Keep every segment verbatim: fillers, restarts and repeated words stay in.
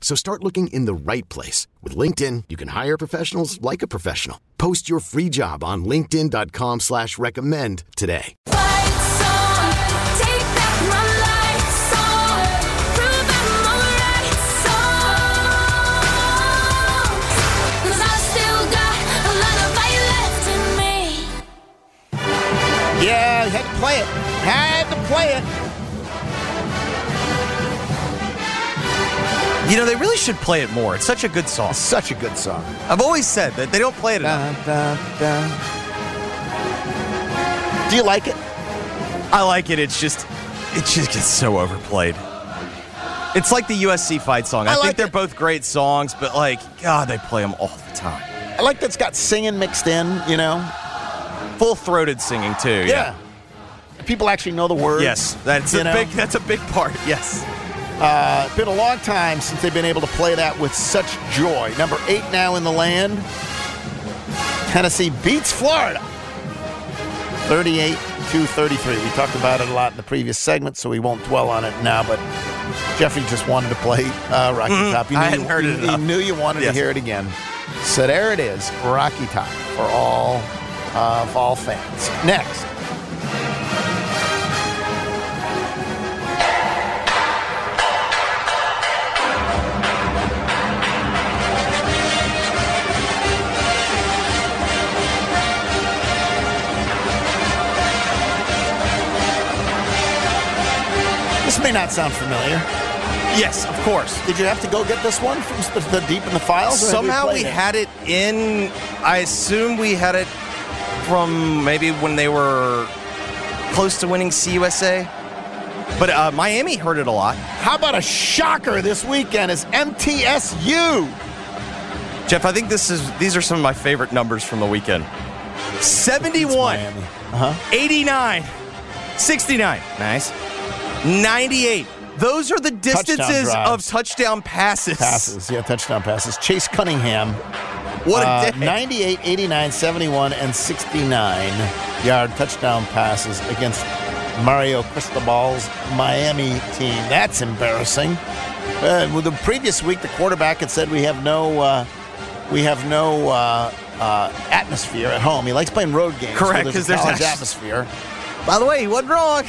So start looking in the right place. With LinkedIn, you can hire professionals like a professional. Post your free job on linkedin.com slash recommend today. Yeah, you had to play it. Had to play it. You know, they really should play it more. It's such a good song. It's such a good song. I've always said that they don't play it enough. Da, da, da. Do you like it? I like it. It's just, it just gets so overplayed. It's like the U S C fight song. I, I like think they're it. both great songs, but like, God, they play them all the time. I like that it's got singing mixed in, you know? Full-throated singing, too. Yeah. yeah. People actually know the words. Yes, that's a know? big. That's a big part, yes. Uh, been a long time since they've been able to play that with such joy. Number eight now in the land. Tennessee beats Florida, thirty-eight to thirty-three. We talked about it a lot in the previous segment, so we won't dwell on it now. But Jeffrey just wanted to play uh, Rocky mm, Top. You knew I hadn't you, heard you, it enough. You knew you wanted yes. to hear it again. So there it is, Rocky Top for all uh, of all fans. Next. This may not sound familiar. Yes, of course. Did you have to go get this one from the, the deep in the files? Somehow we, we had it in. I assume we had it from maybe when they were close to winning C U S A. But uh, Miami heard it a lot. How about a shocker this weekend is M T S U? Jeff, I think this is. These are some of my favorite numbers from the weekend. seventy-one, uh-huh. eighty-nine, sixty-nine. Nice. ninety-eight. Those are the distances touchdown of touchdown passes. Passes, yeah, touchdown passes. Chase Cunningham. What a uh, day. ninety-eight, eighty-nine, seventy-one, and sixty-nine-yard touchdown passes against Mario Cristobal's Miami team. That's embarrassing. Uh, well, the previous week, the quarterback had said we have no, uh, we have no uh, uh, atmosphere at home. He likes playing road games. Correct, because so there's, there's an atmosphere. By the way, he wasn't wrong.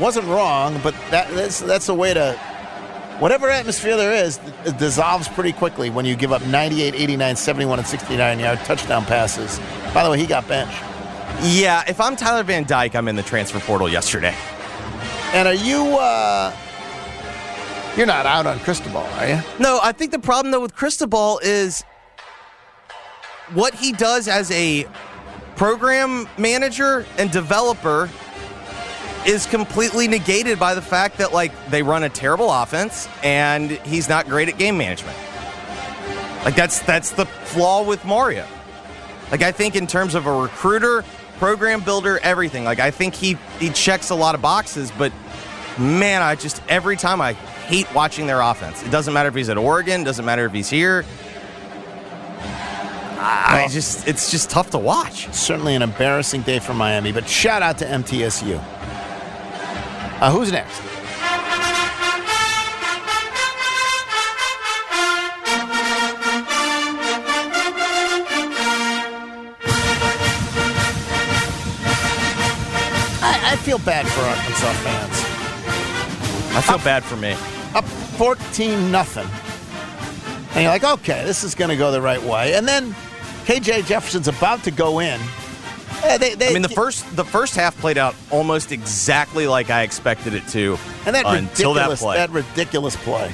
Wasn't wrong, but that, that's that's a way to, whatever atmosphere there is, it dissolves pretty quickly when you give up ninety-eight, eighty-nine, seventy-one, and sixty-nine-yard touchdown passes. By the way, he got benched. Yeah, if I'm Tyler Van Dyke, I'm in the transfer portal yesterday. And are you, uh, you're not out on Cristobal, are you? No, I think the problem, though, with Cristobal is what he does as a program manager and developer is completely negated by the fact that, like, they run a terrible offense and he's not great at game management. Like, that's that's the flaw with Mario. Like, I think in terms of a recruiter, program builder, everything, like, I think he, he checks a lot of boxes, but, man, I just, every time I hate watching their offense. It doesn't matter if he's at Oregon, doesn't matter if he's here. I just, it's just tough to watch. Certainly an embarrassing day for Miami, but shout out to M T S U. Uh, who's next? I, I feel bad for Arkansas fans. I feel up, bad for me. Up fourteen nothing. And you're like, okay, this is going to go the right way. And then K J Jefferson's about to go in. Yeah, they, they, I mean, the first the first half played out almost exactly like I expected it to, and that until that play. That ridiculous play.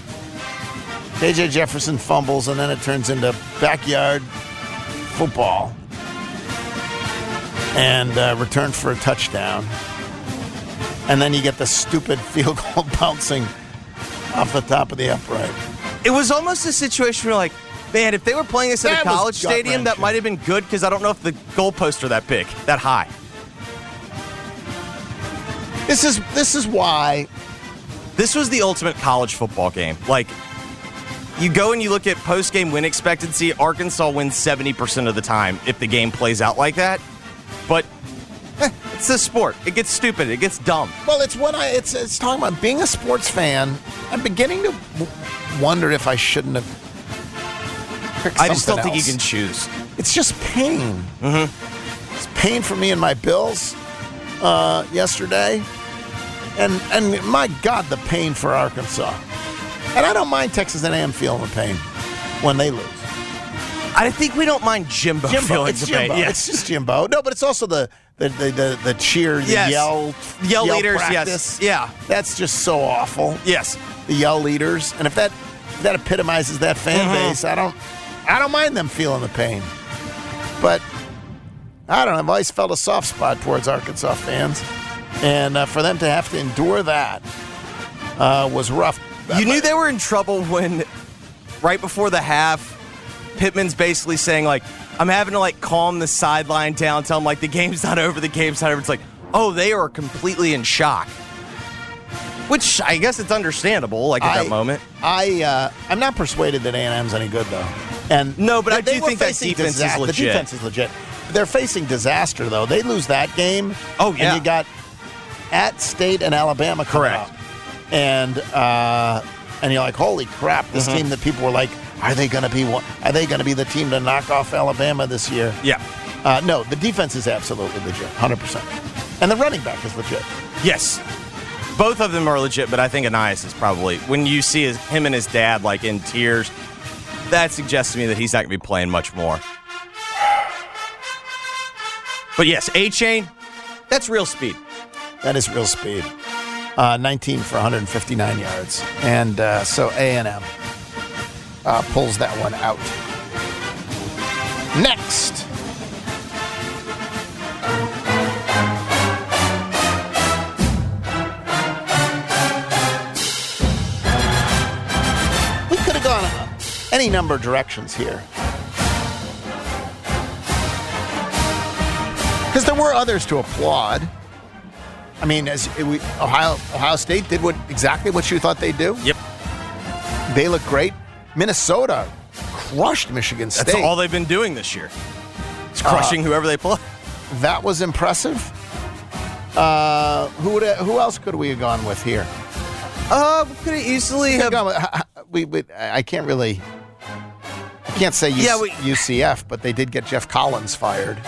K J Jefferson fumbles, and then it turns into backyard football. And uh, return for a touchdown. And then you get the stupid field goal bouncing off the top of the upright. It was almost a situation where, like, man, if they were playing this at a college stadium, that might have been good because I don't know if the goalposts are that big, that high. This is this is why. This was the ultimate college football game. Like, you go and you look at post-game win expectancy, Arkansas wins seventy percent of the time if the game plays out like that. But eh, it's this sport. It gets stupid. It gets dumb. Well, it's what I it's it's talking about being a sports fan. I'm beginning to w- wonder if I shouldn't have. I just don't else. think you can choose. It's just pain. Mm-hmm. It's pain for me and my Bills uh, yesterday. And and my God, the pain for Arkansas. And I don't mind Texas A and M feeling the pain when they lose. I think we don't mind Jimbo, Jimbo feeling it's the Jimbo. pain. Yes. It's just Jimbo. No, but it's also the the the, the, the cheer, the yes. yell, yell, yell leaders. Practice. Yes, yeah, that's just so awful. Yes, the yell leaders. And if that if that epitomizes that fan mm-hmm. base, I don't. I don't mind them feeling the pain. But, I don't know, I've always felt a soft spot towards Arkansas fans. And uh, for them to have to endure that uh, was rough. You knew they were in trouble when, right before the half, Pittman's basically saying, like, I'm having to, like, calm the sideline down, tell them, like, the game's not over, the game's not over. It's like, oh, they are completely in shock. Which, I guess it's understandable, like, at I, that moment. I, uh, I'm not persuaded that A and M's any good, though. And no, but I do think that defense disa- is legit. The defense is legit. They're facing disaster, though. They lose that game. Oh, yeah. And you got at State and Alabama coming Correct. Up. And, uh, and you're like, holy crap, this mm-hmm. team that people were like, are they going to be one- Are they going to be the team to knock off Alabama this year? Yeah. Uh, no, the defense is absolutely legit, one hundred percent. And the running back is legit. Yes. Both of them are legit, but I think Anais is probably. When you see his, him and his dad, like, in tears, that suggests to me that he's not going to be playing much more. But, yes, A-Chain, that's real speed. That is real speed. Uh, nineteen for one fifty-nine yards. And uh, so A and M uh, pulls that one out. Next. We could have gone up. Any number of directions here. Because there were others to applaud. I mean, as we, Ohio Ohio State did what exactly what you thought they'd do. Yep. They look great. Minnesota crushed Michigan State. That's all they've been doing this year. It's crushing uh, whoever they play. That was impressive. Uh, who would who else could we have gone with here? Uh, we could have easily have gone with, we, we, I can't really. I can't say U C, yeah, we, U C F, but they did get Jeff Collins fired.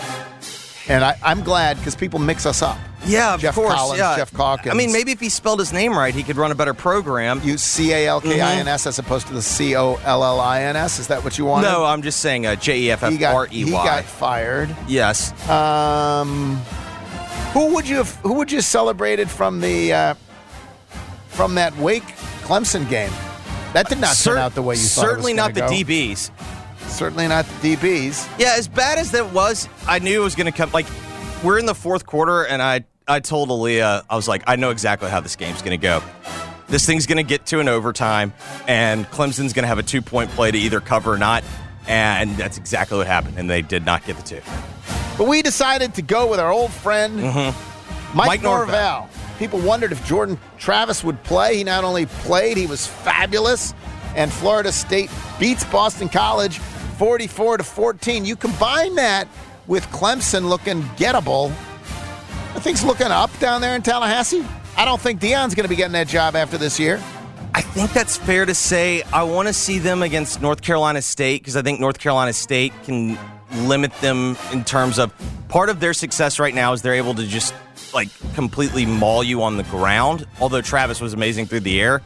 And I, I'm glad because people mix us up. Yeah, Jeff of course. Collins, yeah. Jeff Calkins. I mean, maybe if he spelled his name right, he could run a better program. You C A L K I N S mm-hmm. as opposed to the C O L L I N S? Is that what you wanted? No, I'm just saying uh, J E F F R E Y. He got fired. Yes. Um, who would you have, who would you have celebrated from, the, uh, from that Wake Clemson game? That did not Cer- turn out the way you thought it was going to go. Certainly not the D Bs. Certainly not the D Bs. Yeah, as bad as that was, I knew it was going to come. Like, we're in the fourth quarter, and I, I told Aaliyah, I was like, I know exactly how this game's going to go. This thing's going to get to an overtime, and Clemson's going to have a two-point play to either cover or not, and that's exactly what happened, and they did not get the two. But we decided to go with our old friend, mm-hmm. Mike, Mike Norvell. Norvell. People wondered if Jordan Travis would play. He not only played, he was fabulous. And Florida State beats Boston College forty-four to fourteen. You combine that with Clemson looking gettable. I think's looking up down there in Tallahassee. I don't think Deion's going to be getting that job after this year. I think that's fair to say. I want to see them against North Carolina State because I think North Carolina State can limit them in terms of part of their success right now is they're able to just like completely maul you on the ground, although Travis was amazing through the air.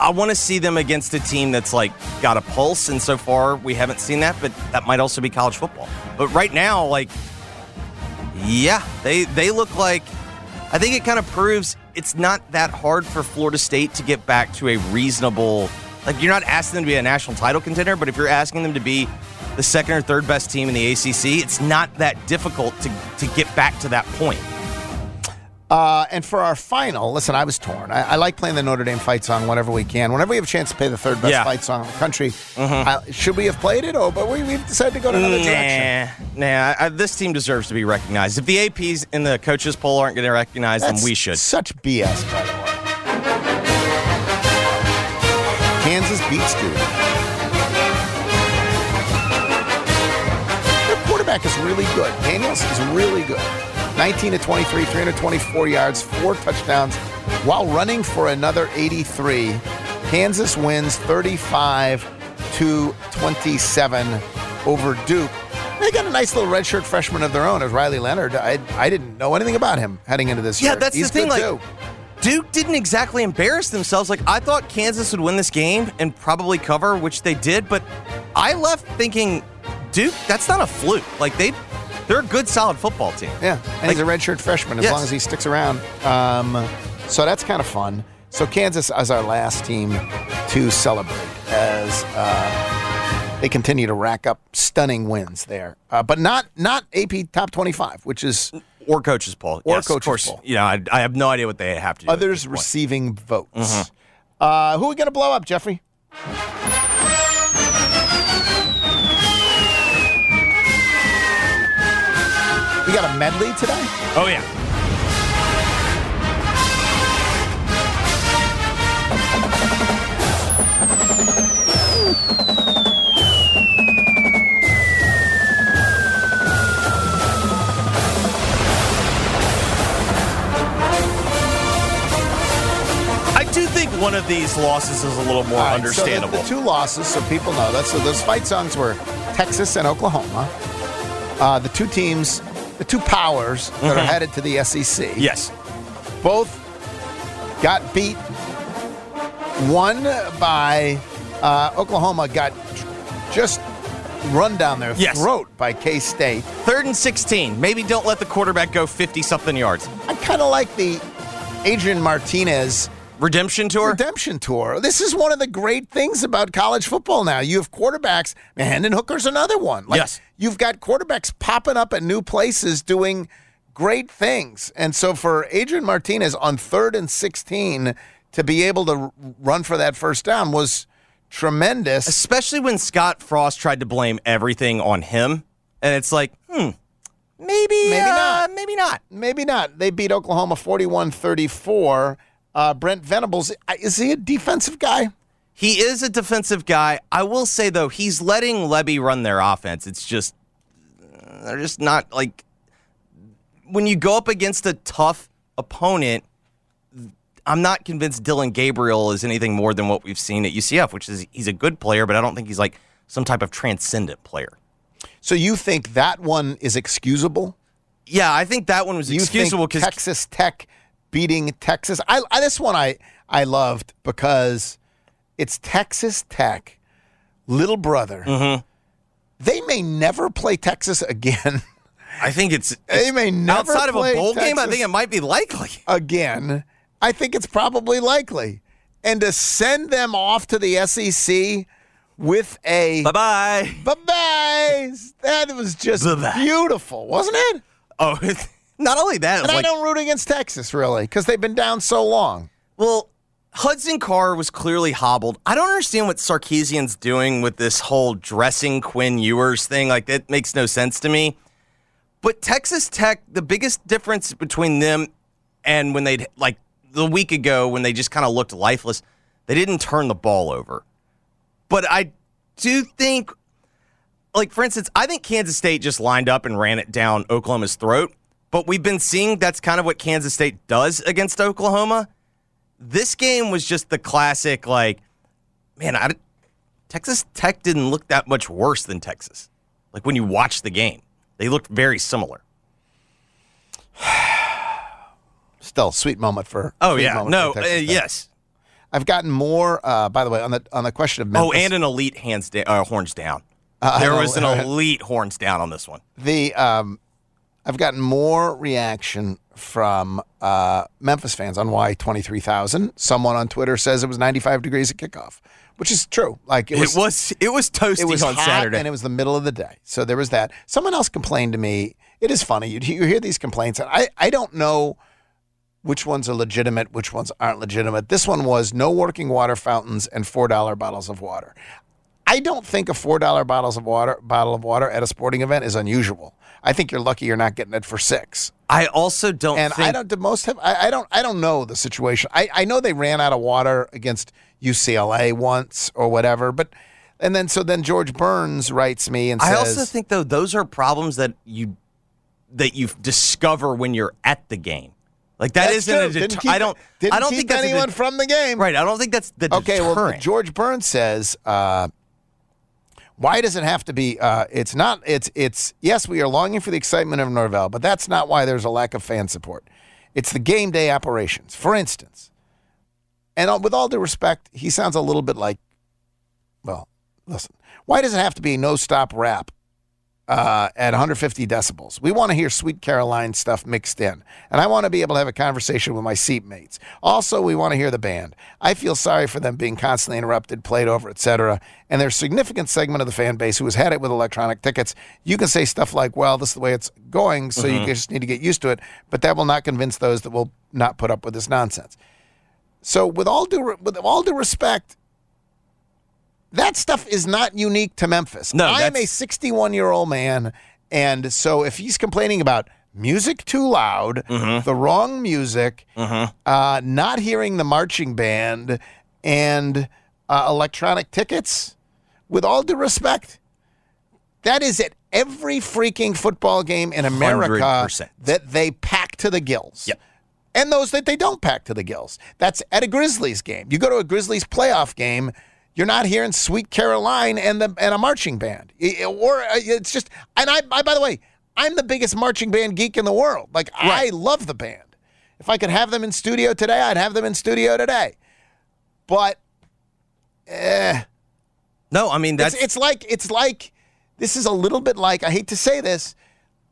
I want to see them against a team that's, like, got a pulse, and so far we haven't seen that, but that might also be college football. But right now, like, yeah, they they look like – I think it kind of proves it's not that hard for Florida State to get back to a reasonable – like, you're not asking them to be a national title contender, but if you're asking them to be the second or third best team in the A C C, it's not that difficult to, to get back to that point. Uh, and for our final, listen, I was torn. I, I like playing the Notre Dame fight song whenever we can. Whenever we have a chance to play the third best yeah. fight song in the country, mm-hmm. I, should we have played it? Oh, but we, we've decided to go to another nah, direction. Nah, I, this team deserves to be recognized. If the A Ps in the coaches poll aren't going to recognize them, we should. Such B S, by the way. Kansas beats Duke. Their quarterback is really good. Daniels is really good. nineteen to twenty-three, three hundred twenty-four yards, four touchdowns, while running for another eighty-three. Kansas wins thirty-five to twenty-seven over Duke. They got a nice little redshirt freshman of their own, as Riley Leonard. I I didn't know anything about him heading into this yeah, year. Yeah, that's He's the thing. Like, too. Duke didn't exactly embarrass themselves. Like, I thought Kansas would win this game and probably cover, which they did. But I left thinking, Duke, that's not a fluke. Like, they... They're a good, solid football team. Yeah, and like, he's a redshirt freshman as yes. long as he sticks around. Um, so that's kind of fun. So Kansas is our last team to celebrate as uh, they continue to rack up stunning wins there. Uh, but not not A P Top twenty-five, which is... Or coaches poll. Or yes, coaches of course, poll. You know, I, I have no idea what they have to do. Others receiving votes. Mm-hmm. Uh, who are we going to blow up, Jeffrey? We got a medley today? Oh, yeah. I do think one of these losses is a little more right, understandable. So the, the two losses, so people know that. So those fight songs were Texas and Oklahoma. Uh, the two teams... The two powers that mm-hmm. are headed to the S E C. Yes. Both got beat. One by uh, Oklahoma got just run down their yes. throat by K-State. Third and sixteen. Maybe don't let the quarterback go fifty-something yards. I kind of like the Adrian Martinez... Redemption tour? Redemption tour. This is one of the great things about college football now. You have quarterbacks, man, Hendon Hooker's another one. Like, yes. You've got quarterbacks popping up at new places doing great things. And so for Adrian Martinez on third and sixteen to be able to run for that first down was tremendous. Especially when Scott Frost tried to blame everything on him. And it's like, hmm. Maybe, maybe uh, not. Maybe not. Maybe not. They beat Oklahoma forty-one thirty-four. Uh, Brent Venables, is he a defensive guy? He is a defensive guy. I will say, though, he's letting Lebby run their offense. It's just, they're just not, like, when you go up against a tough opponent, I'm not convinced Dylan Gabriel is anything more than what we've seen at U C F, which is he's a good player, but I don't think he's, like, some type of transcendent player. So you think that one is excusable? Yeah, I think that one was you excusable because Texas Tech... beating Texas. I, I this one I, I loved because it's Texas Tech, little brother. Mm-hmm. They may never play Texas again. I think it's, it's they may never outside play of a bowl Texas game. I think it might be likely again. I think it's probably likely, and to send them off to the S E C with a bye bye bye bye. That was just bye-bye. Beautiful, wasn't it? Oh. It's- Not only that. And like, I don't root against Texas, really, because they've been down so long. Well, Hudson Carr was clearly hobbled. I don't understand what Sarkisian's doing with this whole dressing Quinn Ewers thing. Like, that makes no sense to me. But Texas Tech, the biggest difference between them and when they'd, like, the week ago when they just kind of looked lifeless, they didn't turn the ball over. But I do think, like, for instance, I think Kansas State just lined up and ran it down Oklahoma's throat. But we've been seeing that's kind of what Kansas State does against Oklahoma. This game was just the classic, like, man, I, Texas Tech didn't look that much worse than Texas. Like, when you watch the game, they looked very similar. Still, sweet moment for. Oh, yeah. No, uh, yes. I've gotten more, uh, by the way, on the on the question of Memphis. Oh, and an elite hands da- uh, horns down. Uh, there was an elite horns down on this one. The um, I've gotten more reaction from uh, Memphis fans on why twenty-three thousand. Someone on Twitter says it was ninety-five degrees at kickoff, which is true. Like it was, it was, it was toasty it was on hot Saturday, and it was the middle of the day. So there was that. Someone else complained to me. It is funny. You, you hear these complaints, and I, I don't know which ones are legitimate, which ones aren't legitimate. This one was no working water fountains and four dollar bottles of water. I don't think a four dollar bottles of water, bottle of water at a sporting event is unusual. I think you're lucky you're not getting it for six. I also don't and think... And I don't, most have, I, I, don't, I don't know the situation. I, I know they ran out of water against U C L A once or whatever, but... And then, so then George Burns writes me and says... I also think, though, those are problems that you, that you discover when you're at the game. Like that that's isn't true. a deterrent. I don't. Didn't I don't keep think that's anyone de- from the game. Right. I don't think that's the okay. Deterrent. Well, George Burns says, uh, "Why does it have to be? Uh, it's not. It's it's. Yes, we are longing for the excitement of Norvell, but that's not why there's a lack of fan support. It's the game day operations, for instance. And with all due respect, he sounds a little bit like, well, listen. Why does it have to be no stop rap? Uh, at one hundred fifty decibels. We want to hear Sweet Caroline stuff mixed in. And I want to be able to have a conversation with my seatmates. Also, we want to hear the band. I feel sorry for them being constantly interrupted, played over, et cetera. And there's a significant segment of the fan base who has had it with electronic tickets. You can say stuff like, well, this is the way it's going, so mm-hmm. you just need to get used to it. But that will not convince those that will not put up with this nonsense. So with all due, with all due respect, that stuff is not unique to Memphis. No, I'm a sixty-one-year-old man, and so if he's complaining about music too loud, mm-hmm. the wrong music, mm-hmm. uh, not hearing the marching band, and uh, electronic tickets, with all due respect, that is at every freaking football game in America one hundred percent that they pack to the gills. Yep. And those that they don't pack to the gills. That's at a Grizzlies game. You go to a Grizzlies playoff game, you're not hearing Sweet Caroline and the and a marching band. It, or it's just, and I, I, by the way, I'm the biggest marching band geek in the world. Like, right. I love the band. If I could have them in studio today, I'd have them in studio today. But, eh. No, I mean, that's. It's, it's like, it's like, this is a little bit like, I hate to say this,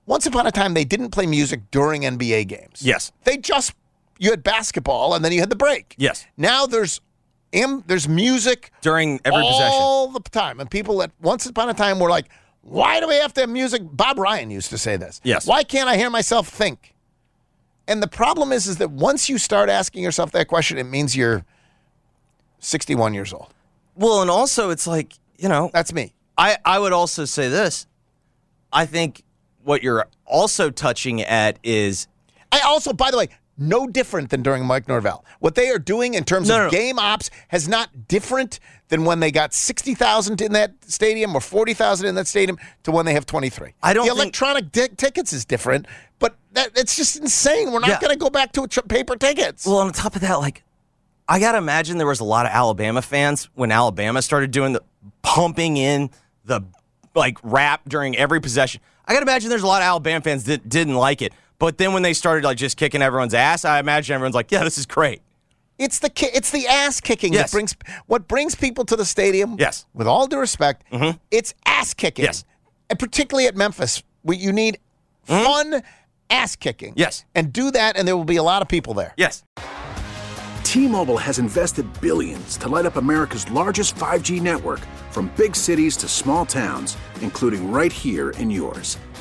once upon a time they didn't play music during N B A games. Yes. They just, you had basketball and then you had the break. Yes. Now there's. And there's music during every all possession all the time. And people at once upon a time were like, why do we have to have music? Bob Ryan used to say this. Yes. Why can't I hear myself think? And the problem is, is that once you start asking yourself that question, it means you're sixty-one years old. Well, and also it's like, you know. That's me. I, I would also say this. I think what you're also touching at is. I also, by the way. No different than during Mike Norvell. What they are doing in terms no, of no. game ops has not different than when they got sixty thousand in that stadium or forty thousand in that stadium to when they have twenty-three. I don't. The think... electronic di- tickets is different, but that, it's just insane. We're not yeah. going to go back to a tr- paper tickets. Well, on top of that, like I got to imagine there was a lot of Alabama fans when Alabama started doing the pumping in the like rap during every possession. I got to imagine there's a lot of Alabama fans that didn't like it. But then when they started like just kicking everyone's ass, I imagine everyone's like, "Yeah, this is great." It's the ki- it's the ass kicking yes. that brings what brings people to the stadium. Yes, with all due respect, mm-hmm. it's ass kicking. Yes, and particularly at Memphis, where you need mm-hmm. fun ass kicking. Yes, and do that, and there will be a lot of people there. Yes. T-Mobile has invested billions to light up America's largest five G network, from big cities to small towns, including right here in yours.